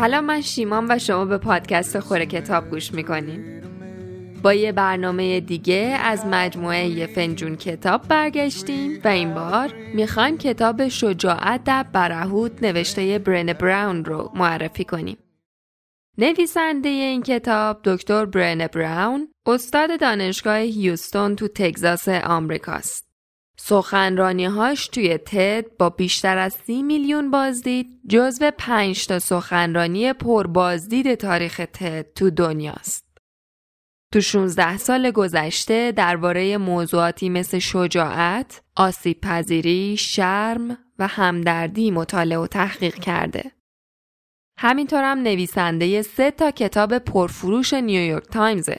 سلام، من شیما و شما به پادکست خوره کتاب گوش میکنین. با یه برنامه دیگه از مجموعه یه فنجون کتاب برگشتیم و این بار میخوایم کتاب شجاعت در برهوت نوشته برنه براون رو معرفی کنیم. نویسنده این کتاب دکتر برنه براون، استاد دانشگاه هیوستون تو تگزاس آمریکاست. سخنرانی‌هاش توی تد با بیشتر از 30 میلیون بازدید جزو 5 تا سخنرانی پربازدید تاریخ تد تو دنیاست. تو 16 سال گذشته درباره موضوعاتی مثل شجاعت، آسیب‌پذیری، شرم و همدردی مطالعه و تحقیق کرده. همینطور هم نویسنده 3 تا کتاب پرفروش نیویورک تایمز: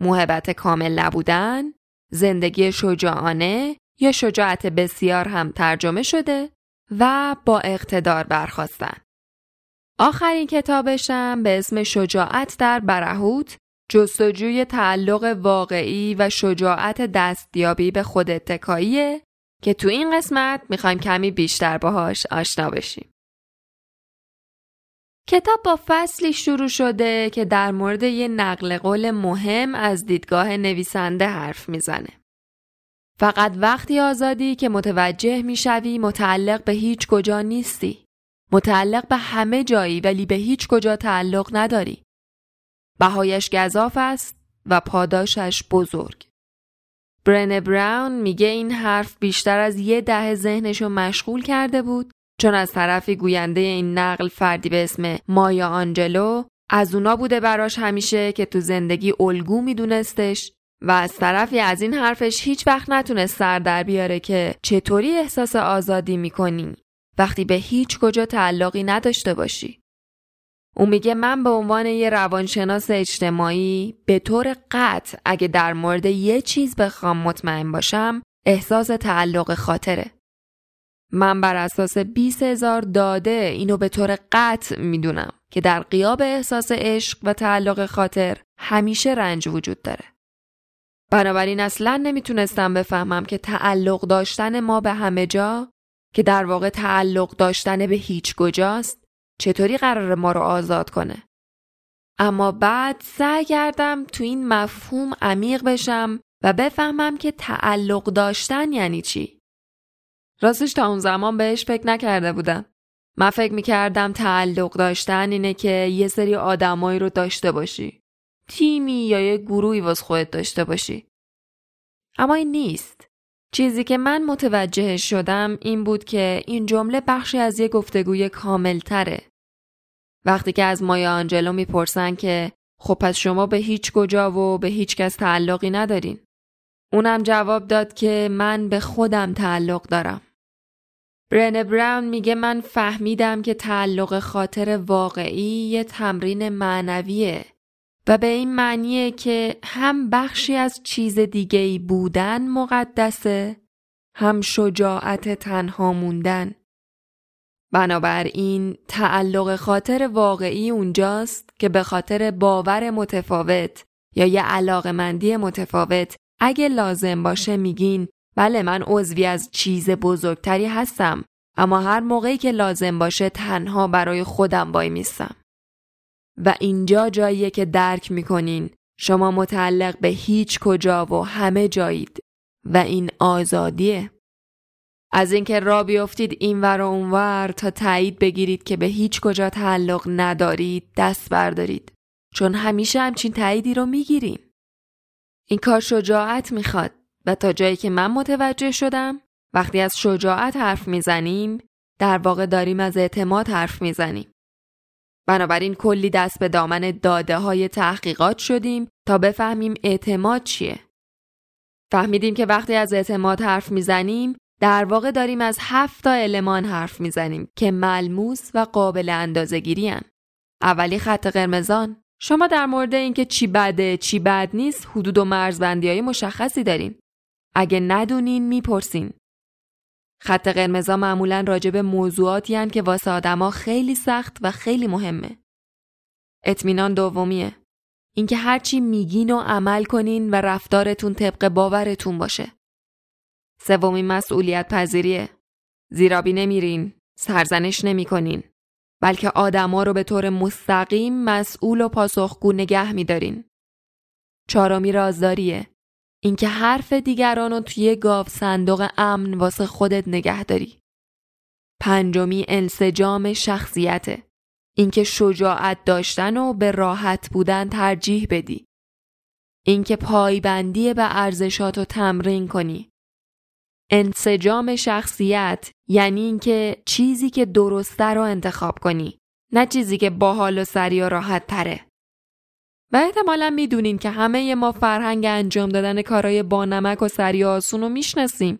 موهبت کامل نبودن، زندگی شجاعانه یا شجاعت بسیار هم ترجمه شده و با اقتدار برخاستن. آخرین کتابش هم به اسم شجاعت در برهوت جستجوی تعلق واقعی و شجاعت دستیابی به خود اتکاییه که تو این قسمت میخوایم کمی بیشتر باهاش آشنا بشیم. کتاب با فصلی شروع شده که در مورد یه نقل قول مهم از دیدگاه نویسنده حرف میزنه. فقط وقتی آزادی که متوجه میشوی متعلق به هیچ کجا نیستی. متعلق به همه جایی ولی به هیچ کجا تعلق نداری. بهایش گزاف است و پاداشش بزرگ. برنه براون میگه این حرف بیشتر از 10 ذهنشو مشغول کرده بود، چون از طرفی گوینده این نقل فردی به اسم مایا آنجلو از اونا بوده براش همیشه که تو زندگی الگو میدونستش و از طرفی از این حرفش هیچ وقت نتونست سر در بیاره که چطوری احساس آزادی میکنی وقتی به هیچ کجا تعلقی نداشته باشی. اون میگه من به عنوان یه روانشناس اجتماعی به طور قطع اگه در مورد یه چیز بخوام مطمئن باشم احساس تعلق خاطره. من بر اساس 20,000 داده اینو به طور قطع میدونم که در غیاب احساس عشق و تعلق خاطر همیشه رنج وجود داره. بنابراین اصلاً نمیتونستم بفهمم که تعلق داشتن ما به همه جا که در واقع تعلق داشتن به هیچ کجاست چطوری قراره ما رو آزاد کنه. اما بعد سعی کردم تو این مفهوم عمیق بشم و بفهمم که تعلق داشتن یعنی چی. راستش تا اون زمان بهش فکر نکرده بودم. من فکر میکردم تعلق داشتن اینه که یه سری آدمایی رو داشته باشی. تیمی یا یه گروهی واسه خودت داشته باشی. اما این نیست. چیزی که من متوجه شدم این بود که این جمله بخشی از یه گفتگوی کامل تره. وقتی که از مایا آنجلو میپرسن که خب پس شما به هیچ کجا و به هیچ کس تعلقی ندارین. اونم جواب داد که من به خودم تعلق دارم. برنه براون میگه من فهمیدم که تعلق خاطر واقعی یه تمرین معنویه و به این معنیه که هم بخشی از چیز دیگه‌ای بودن مقدسه، هم شجاعت تنها موندن. بنابراین تعلق خاطر واقعی اونجاست که به خاطر باور متفاوت یا یه علاقه‌مندی متفاوت اگه لازم باشه میگین بله من عضوی از چیز بزرگتری هستم، اما هر موقعی که لازم باشه تنها برای خودم وای میستم. و اینجا جاییه که درک میکنین شما متعلق به هیچ کجا و همه جایید و این آزادیه. از اینکه راه بیافتید اینور و اونور تا تایید بگیرید که به هیچ کجا تعلق ندارید دست بردارید، چون همیشه همچین تاییدی رو میگیرین. این کار شجاعت میخواد و تا جایی که من متوجه شدم وقتی از شجاعت حرف میزنیم در واقع داریم از اعتماد حرف میزنیم. بنابراین کلی دست به دامن داده های تحقیقات شدیم تا بفهمیم اعتماد چیه. فهمیدیم که وقتی از اعتماد حرف میزنیم در واقع داریم از 7 تا المان حرف میزنیم که ملموس و قابل اندازه‌گیری ان. اولی خط قرمزان. شما در مورد اینکه چی بده چی بد نیست حدود و مرزبندی‌های مشخصی دارین. اگه ندونین میپرسین. خط قرمزا معمولاً راجب موضوعاتی هن که واسه آدما خیلی سخت و خیلی مهمه. اطمینان دومیه. اینکه هر چی میگین و عمل کنین و رفتارتون طبق باورتون باشه. سومین مسئولیت پذیریه. زیرابی نمیرین، سرزنش نمیکنین. بلکه آدما رو به طور مستقیم مسئول و پاسخگو نگه می‌دارین. چهارمی رازداریه. اینکه حرف دیگران رو توی گاو صندوق امن واسه خودت نگه داری. پنجمی انسجام شخصیته. اینکه شجاعت داشتن و به راحت بودن ترجیح بدی. اینکه پایبندی به ارزشات رو تمرین کنی. انسجام شخصیت یعنی اینکه چیزی که درسته رو انتخاب کنی، نه چیزی که باحال و سریع و راحت تره. و احتمالاً میدونین که همه ما فرهنگ انجام دادن کارهای بانمک و سریع و آسون رو میشناسیم.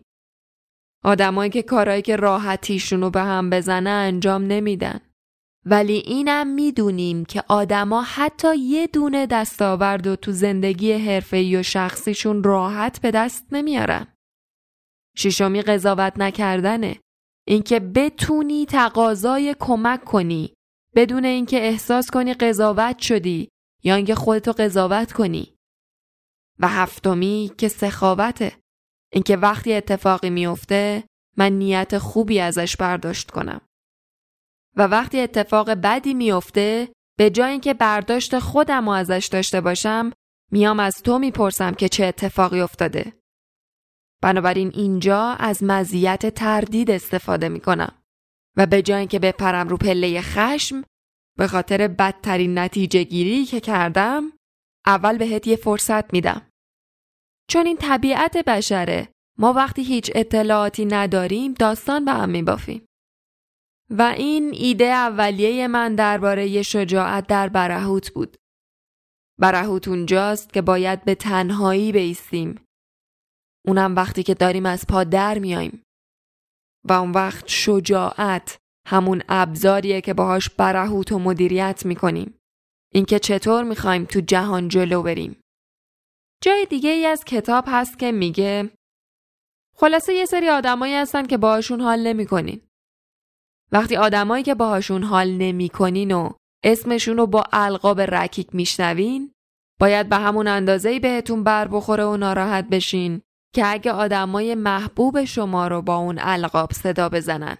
آدمایی که کارهایی که راحتیشون رو به هم بزنه انجام نمیدن. ولی اینم میدونیم که آدما حتی یه دونه دستاورد رو تو زندگی حرفه‌ای و شخصیشون راحت به دست نمیارن. ششمی قضاوت نکردنه. اینکه بتونی تقاضای کمک کنی بدون اینکه احساس کنی قضاوت شدی یا اینکه خودتو قضاوت کنی. و هفتمی که سخاوته. اینکه وقتی اتفاقی میفته من نیت خوبی ازش برداشت کنم. و وقتی اتفاق بدی میفته به جای اینکه برداشت خودم ازش داشته باشم میام از تو میپرسم که چه اتفاقی افتاده. بنابراین اینجا از مزیت تردید استفاده میکنم و به جای اینکه بپرم رو پله خشم به خاطر بدترین نتیجه گیری که کردم اول بهت یه فرصت میدم. چون این طبیعت بشره، ما وقتی هیچ اطلاعاتی نداریم داستان به هم میبافیم. و این ایده اولیه من درباره شجاعت در برهوت بود. برهوت اونجاست که باید به تنهایی بایستیم. اونم وقتی که داریم از پا در میاییم. و اون وقت شجاعت همون ابزاریه که باهاش برهوت و مدیریت میکنیم. اینکه چطور میخوایم تو جهان جلو بریم. جای دیگه ای از کتاب هست که میگه خلاصه یه سری آدمایی هستن که باهاشون حال نمیکنین. وقتی آدمایی که باهاشون حال نمیکنین و اسمشون رو با القاب رکیک میشنوین، باید به همون اندازه‌ای بهتون بر بخوره و ناراحت بشین که اگه آدمای محبوب شما رو با اون القاب صدا بزنن.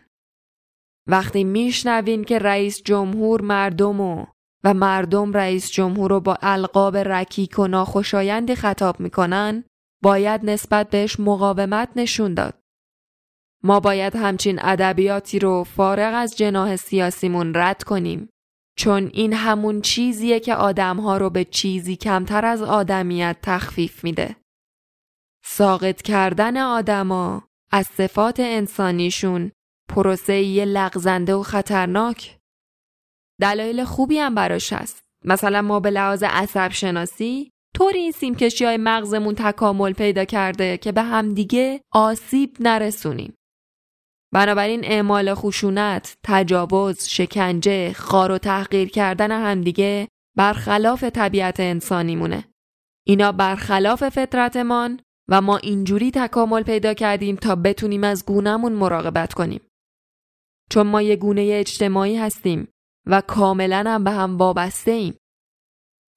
وقتی میشنوین که رئیس جمهور مردمو و مردم رئیس جمهور رو با القاب رکیک و ناخوشایندی خطاب میکنن، باید نسبت بهش مقاومت نشون داد. ما باید همچین ادبیاتی رو فارغ از جناح سیاسیمون رد کنیم، چون این همون چیزیه که آدمها رو به چیزی کمتر از آدمیت تخفیف میده. ساقط کردن آدما از صفات انسانیشون پروسه‌ای لغزنده و خطرناک. دلایل خوبی هم براش هست. مثلا ما به لحاظ عصب شناسی طوری این سیمکشی‌های مغزمون تکامل پیدا کرده که به همدیگه آسیب نرسونیم. بنابراین اعمال خشونت، تجاوز، شکنجه، خار و تحقیر کردن همدیگه برخلاف طبیعت انسانیمونه. اینا برخلاف فطرتمان و ما اینجوری تکامل پیدا کردیم تا بتونیم از گونه‌مون مراقبت کنیم. چون ما یه گونه اجتماعی هستیم و کاملاً هم به هم وابسته ایم.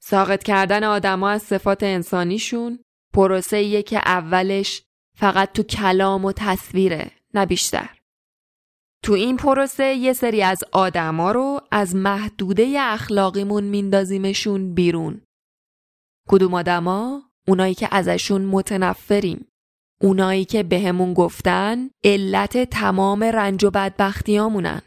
ساقط کردن آدم‌ها از صفات انسانیشون پروسه‌ایه که اولش فقط تو کلام و تصویره، نه بیشتر. تو این پروسه یه سری از آدم‌ها رو از محدوده اخلاقیمون میندازیمشون بیرون. کدوم آدم‌ها؟ اونایی که ازشون متنفریم. اونایی که بهمون گفتن علت تمام رنج و بدبختیامونن.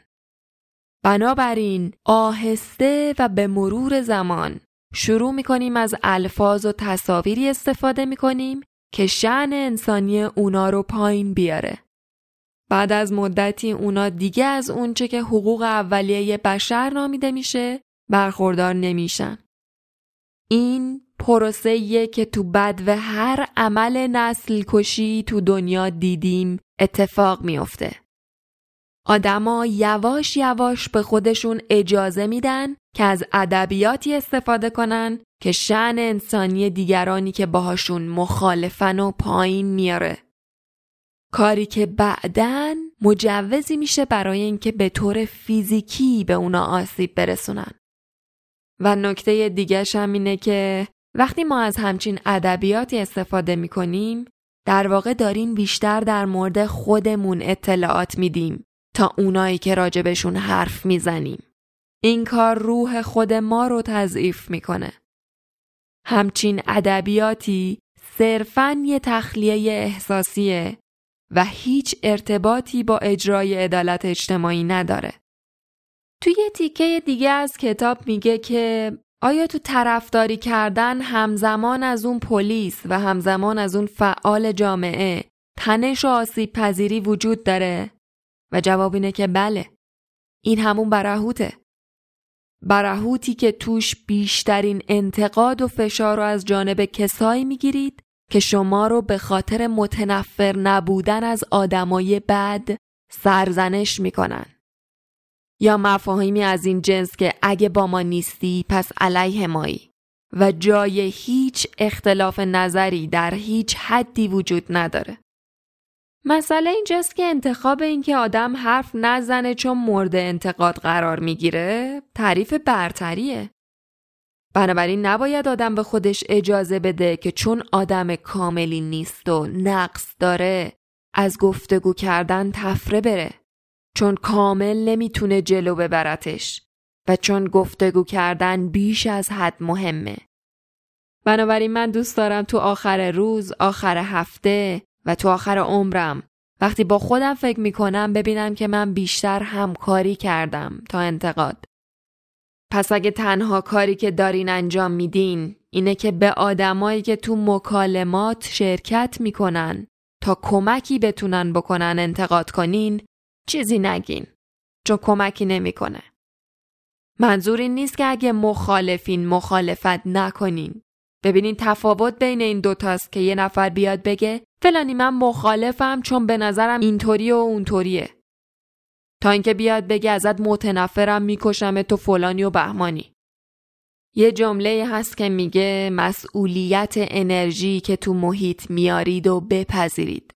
بنابراین آهسته و به مرور زمان شروع میکنیم از الفاظ و تصاویری استفاده میکنیم که شأن انسانی اونا رو پایین بیاره. بعد از مدتی اونا دیگه از اون چه که حقوق اولیه بشر نامیده میشه برخوردار نمیشن. این پروسه یه که تو بدو هر عمل نسل کشی تو دنیا دیدیم اتفاق میفته. آدما یواش یواش به خودشون اجازه میدن که از ادبیاتی استفاده کنن که شأن انسانی دیگرانی که باهاشون مخالفن و پایین میاره. کاری که بعداً مجوزی میشه برای اینکه به طور فیزیکی به اونا آسیب برسونن. و نکته دیگه‌ش هم اینه که وقتی ما از همچین ادبیاتی استفاده می‌کنیم، در واقع داریم بیشتر در مورد خودمون اطلاعات میدیم تا اونایی که راجبشون حرف میزنیم. این کار روح خود ما رو تضعیف میکنه. همچین ادبیاتی صرفاً یه تخلیه احساسیه و هیچ ارتباطی با اجرای عدالت اجتماعی نداره. توی تیکه دیگه از کتاب میگه که آیا تو طرفداری کردن همزمان از اون پلیس و همزمان از اون فعال جامعه تنش و آسیب پذیری وجود داره؟ و جواب اینه که بله. این همون برهوته. برهوتی که توش بیشترین انتقاد و فشار رو از جانب کسایی میگیرید که شما رو به خاطر متنفر نبودن از آدمای بد سرزنش میکنن. یا مفاهیمی از این جنس که اگه با ما نیستی پس علیه مایی و جای هیچ اختلاف نظری در هیچ حدی وجود نداره. مسئله اینجاست که انتخاب این که آدم حرف نزنه چون مورد انتقاد قرار میگیره تعریف برتریه. بنابراین نباید آدم به خودش اجازه بده که چون آدم کاملی نیست و نقص داره از گفتگو کردن تفره بره، چون کامل نمیتونه جلو ببرتش و چون گفتگو کردن بیش از حد مهمه. بنابراین من دوست دارم تو آخر روز، آخر هفته و تو آخر عمرم وقتی با خودم فکر میکنم ببینم که من بیشتر همکاری کردم تا انتقاد. پس اگه تنها کاری که دارین انجام میدین اینه که به آدمایی که تو مکالمات شرکت میکنن تا کمکی بتونن بکنن انتقاد کنین، چیزی نگین، چون کمکی نمیکنه. منظور این نیست که اگه مخالفین مخالفت نکنین. ببینین تفاوت بین این دوتاست که یه نفر بیاد بگه فلانی من مخالفم چون به نظرم اینطوری و اونطوریه، تا اینکه بیاد بگه ازت متنفرم، میکشمت و فلانی و بهمانی. یه جمله هست که میگه مسئولیت انرژی که تو محیط میارید و بپذیرید.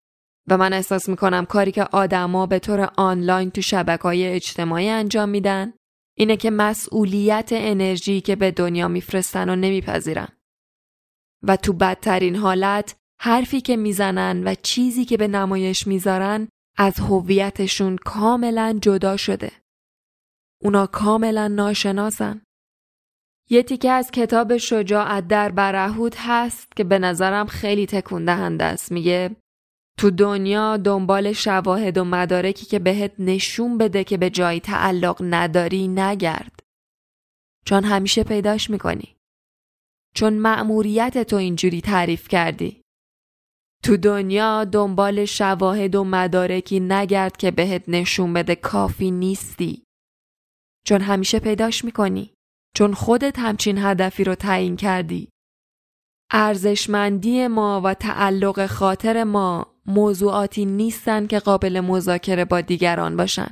و من احساس میکنم کاری که آدما به طور آنلاین تو شبکه‌های اجتماعی انجام میدن اینه که مسئولیت انرژی که به دنیا میفرستن رو نمیپذیرن. و تو بدترین حالت حرفی که میزنن و چیزی که به نمایش میذارن از هویتشون کاملا جدا شده. اونا کاملا ناشناسن. یه تیکه از کتاب شجاعت در برهوت هست که به نظرم خیلی تکون دهنده است. میگه تو دنیا دنبال شواهد و مدارکی که بهت نشون بده که به جایی تعلق نداری نگرد، چون همیشه پیداش میکنی، چون مأموریت تو اینجوری تعریف کردی. تو دنیا دنبال شواهد و مدارکی نگرد که بهت نشون بده کافی نیستی، چون همیشه پیداش میکنی، چون خودت همچین هدفی رو تعیین کردی. ارزشمندی ما و تعلق خاطر ما موضوعاتی نیستن که قابل مذاکره با دیگران باشن.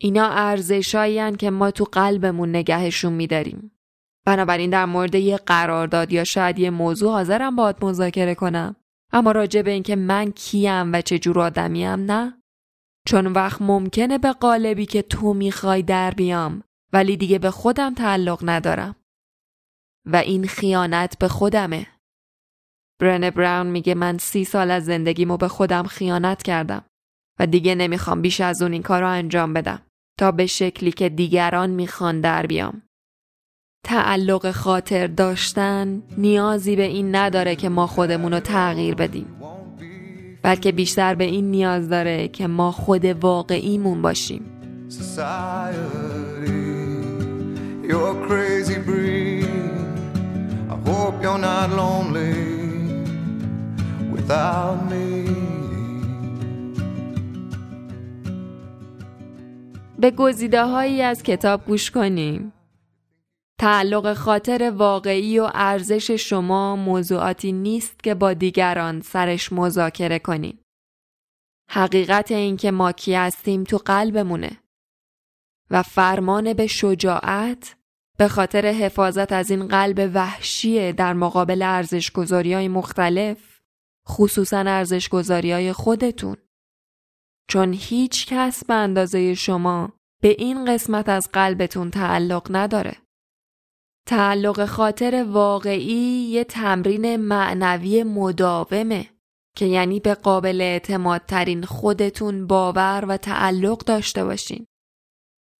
اینا ارزشایی هن که ما تو قلبمون نگهشون میداریم. بنابراین در مورد یه قرارداد یا شاید یه موضوع حاضرم باهات مذاکره کنم، اما راجع به اینکه من کیم و چه جور آدمیم نه، چون وقت ممکنه به قالبی که تو میخوای در بیام ولی دیگه به خودم تعلق ندارم و این خیانت به خودمه. برنه براون میگه من 30 سال از زندگیمو به خودم خیانت کردم و دیگه نمیخوام بیش از اون این کارو انجام بدم تا به شکلی که دیگران میخوان در بیام. تعلق خاطر داشتن نیازی به این نداره که ما خودمونو تغییر بدیم، بلکه بیشتر به این نیاز داره که ما خود واقعیمون باشیم. Society, you're a crazy breed. I hope you're not lonely without me. به گزیده‌هایی از کتاب گوش کنیم. تعلق خاطر واقعی و ارزش شما موضوعاتی نیست که با دیگران سرش مذاکره کنین. حقیقت این که ما کی هستیم تو قلبمونه و فرمان به شجاعت به خاطر حفاظت از این قلب وحشیه در مقابل ارزش‌گذاری‌های مختلف، خصوصاً ارزش‌گذاری‌های خودتون. چون هیچ کس به اندازه شما به این قسمت از قلبتون تعلق نداره. تعلق خاطر واقعی یه تمرین معنوی مداومه که یعنی به قابل اعتماد ترین خودتون باور و تعلق داشته باشین.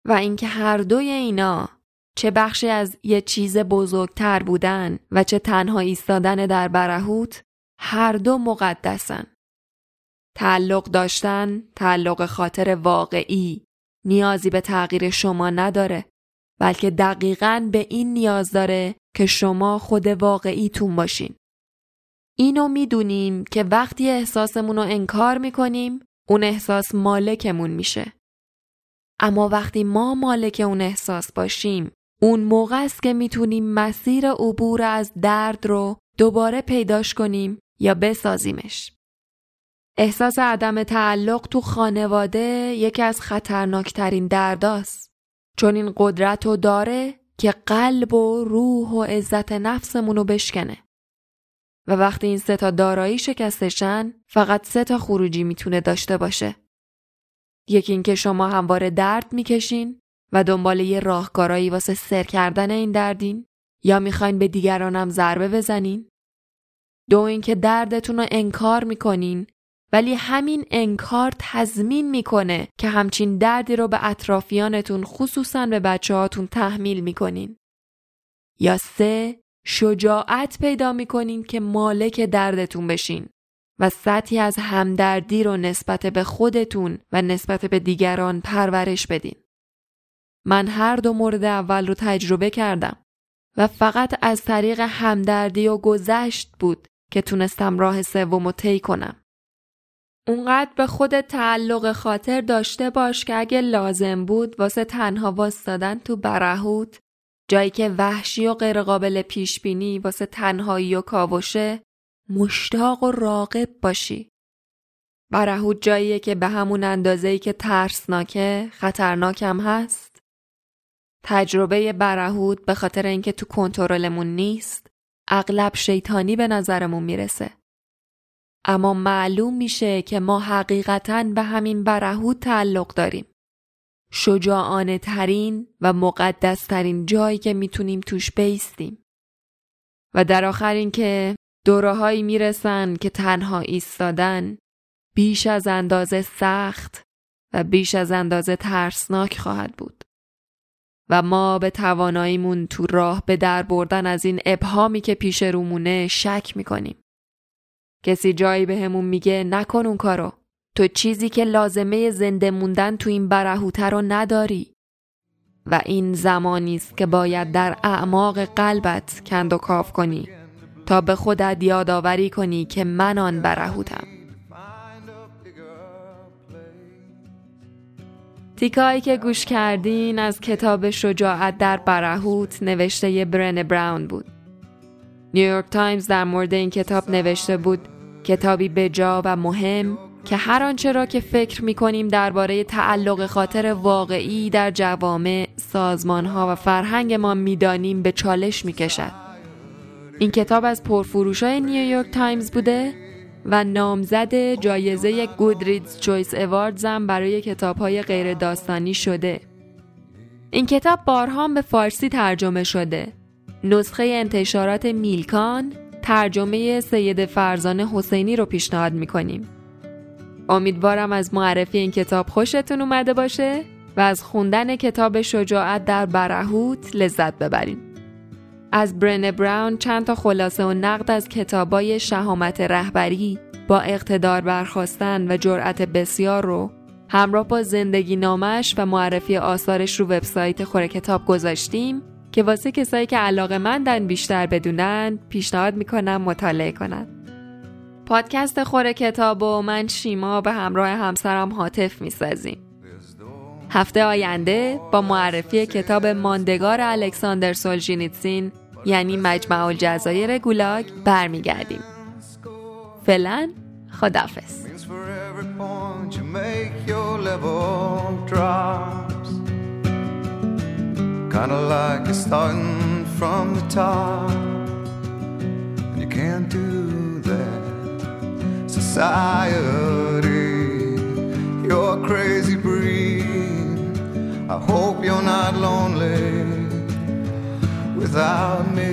و اینکه هر دوی اینا چه بخشی از یه چیز بزرگتر بودن و چه تنها ایستادن در برهوت، هر دو مقدسن. تعلق داشتن، تعلق خاطر واقعی، نیازی به تغییر شما نداره، بلکه دقیقاً به این نیاز داره که شما خود واقعیتون باشین. اینو میدونیم که وقتی احساسمون رو انکار میکنیم، اون احساس مالکمون میشه. اما وقتی ما مالک اون احساس باشیم، اون موقع است که میتونیم مسیر عبور از درد رو دوباره پیداش کنیم یا بسازیمش. احساس عدم تعلق تو خانواده یکی از خطرناکترین درداست، چون این قدرت رو داره که قلب و روح و عزت نفسمون رو بشکنه. و وقتی این 3 تا دارایی شکستشن، فقط 3 تا خروجی میتونه داشته باشه. یکی این که شما همواره درد میکشین و دنبال یه راهکارایی واسه سر کردن این دردین، یا میخواین به دیگرانم ضربه بزنین. 2 این که دردتون رو انکار میکنین، ولی همین انکار تضمین میکنه که همچین دردی رو به اطرافیانتون، خصوصاً به بچه‌هاتون تحمیل میکنین. یا 3 شجاعت پیدا میکنین که مالک دردتون بشین و سطحی از همدردی رو نسبت به خودتون و نسبت به دیگران پرورش بدین. من هر دو مورد اول رو تجربه کردم و فقط از طریق همدردی و گذشت بود که تونستم راه سوم رو طی کنم. اونقدر به خودت تعلق خاطر داشته باش که اگه لازم بود واسه تنها واسدادن تو برهوت، جایی که وحشی و غیرقابل پیشبینی واسه تنهایی و کاوشه، مشتاق و راغب باشی. برهوت جاییه که به همون اندازه‌ای که ترسناکه، خطرناک هم هست. تجربه برهوت به خاطر اینکه تو کنترلمون نیست، اغلب شیطانی به نظرمون میرسه. اما معلوم میشه که ما حقیقتاً به همین برهوت تعلق داریم. شجاعانه ترین و مقدس ترین جایی که میتونیم توش بیستیم. و در آخر این که دوره‌هایی میرسن که تنها ایستادن بیش از اندازه سخت و بیش از اندازه ترسناک خواهد بود و ما به تواناییمون تو راه به در بردن از این ابهامی که پیش رومونه شک میکنیم. کسی جایی به همون میگه نکن اون کارو، تو چیزی که لازمه زنده موندن تو این برهوت رو نداری. و این زمانی است که باید در اعماق قلبت کند و کاف کنی تا به خودت یادآوری کنی که من آن برهوتم. تیکایی که گوش کردین از کتاب شجاعت در برهوت نوشته ی برنه براون بود. نیویورک تایمز در مورد این کتاب نوشته بود کتابی بجا و مهم که هر آنچه را که فکر می‌کنیم درباره تعلق خاطر واقعی در جوامع، سازمان‌ها و فرهنگ ما می‌دانیم به چالش می‌کشد. این کتاب از پرفروش‌های نیویورک تایمز بوده و نامزد جایزه گودریدز چویس اواردز هم برای کتاب‌های غیر داستانی شده. این کتاب بارها به فارسی ترجمه شده. نسخه انتشارات میلکان ترجمه سید فرزان حسینی رو پیشنهاد می‌کنیم. امیدوارم از معرفی این کتاب خوشتون اومده باشه و از خوندن کتاب شجاعت در برهوت لذت ببرین. از برنه براون چند تا خلاصه و نقد از کتابای شهامت رهبری، با اقتدار برخاستن و جرأت بسیار رو همراه با زندگی نامش و معرفی آثارش رو وبسایت خوره کتاب گذاشتیم که واسه کسایی که علاقه‌مندن بیشتر بدونن پیشنهاد میکنم مطالعه کنن. پادکست خوره کتاب و من شیما به همراه همسرم هاتف میسازیم. هفته آینده با معرفی کتاب ماندگار الکساندر سولژینیتسین، یعنی مجمع الجزایر گولاگ، برمیگردیم. فعلا خداحافظ. Society, you're a crazy breed. I hope you're not lonely without me.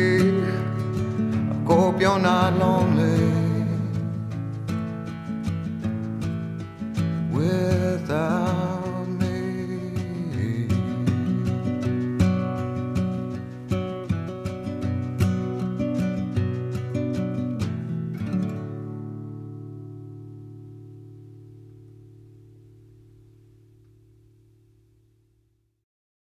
I hope you're not lonely.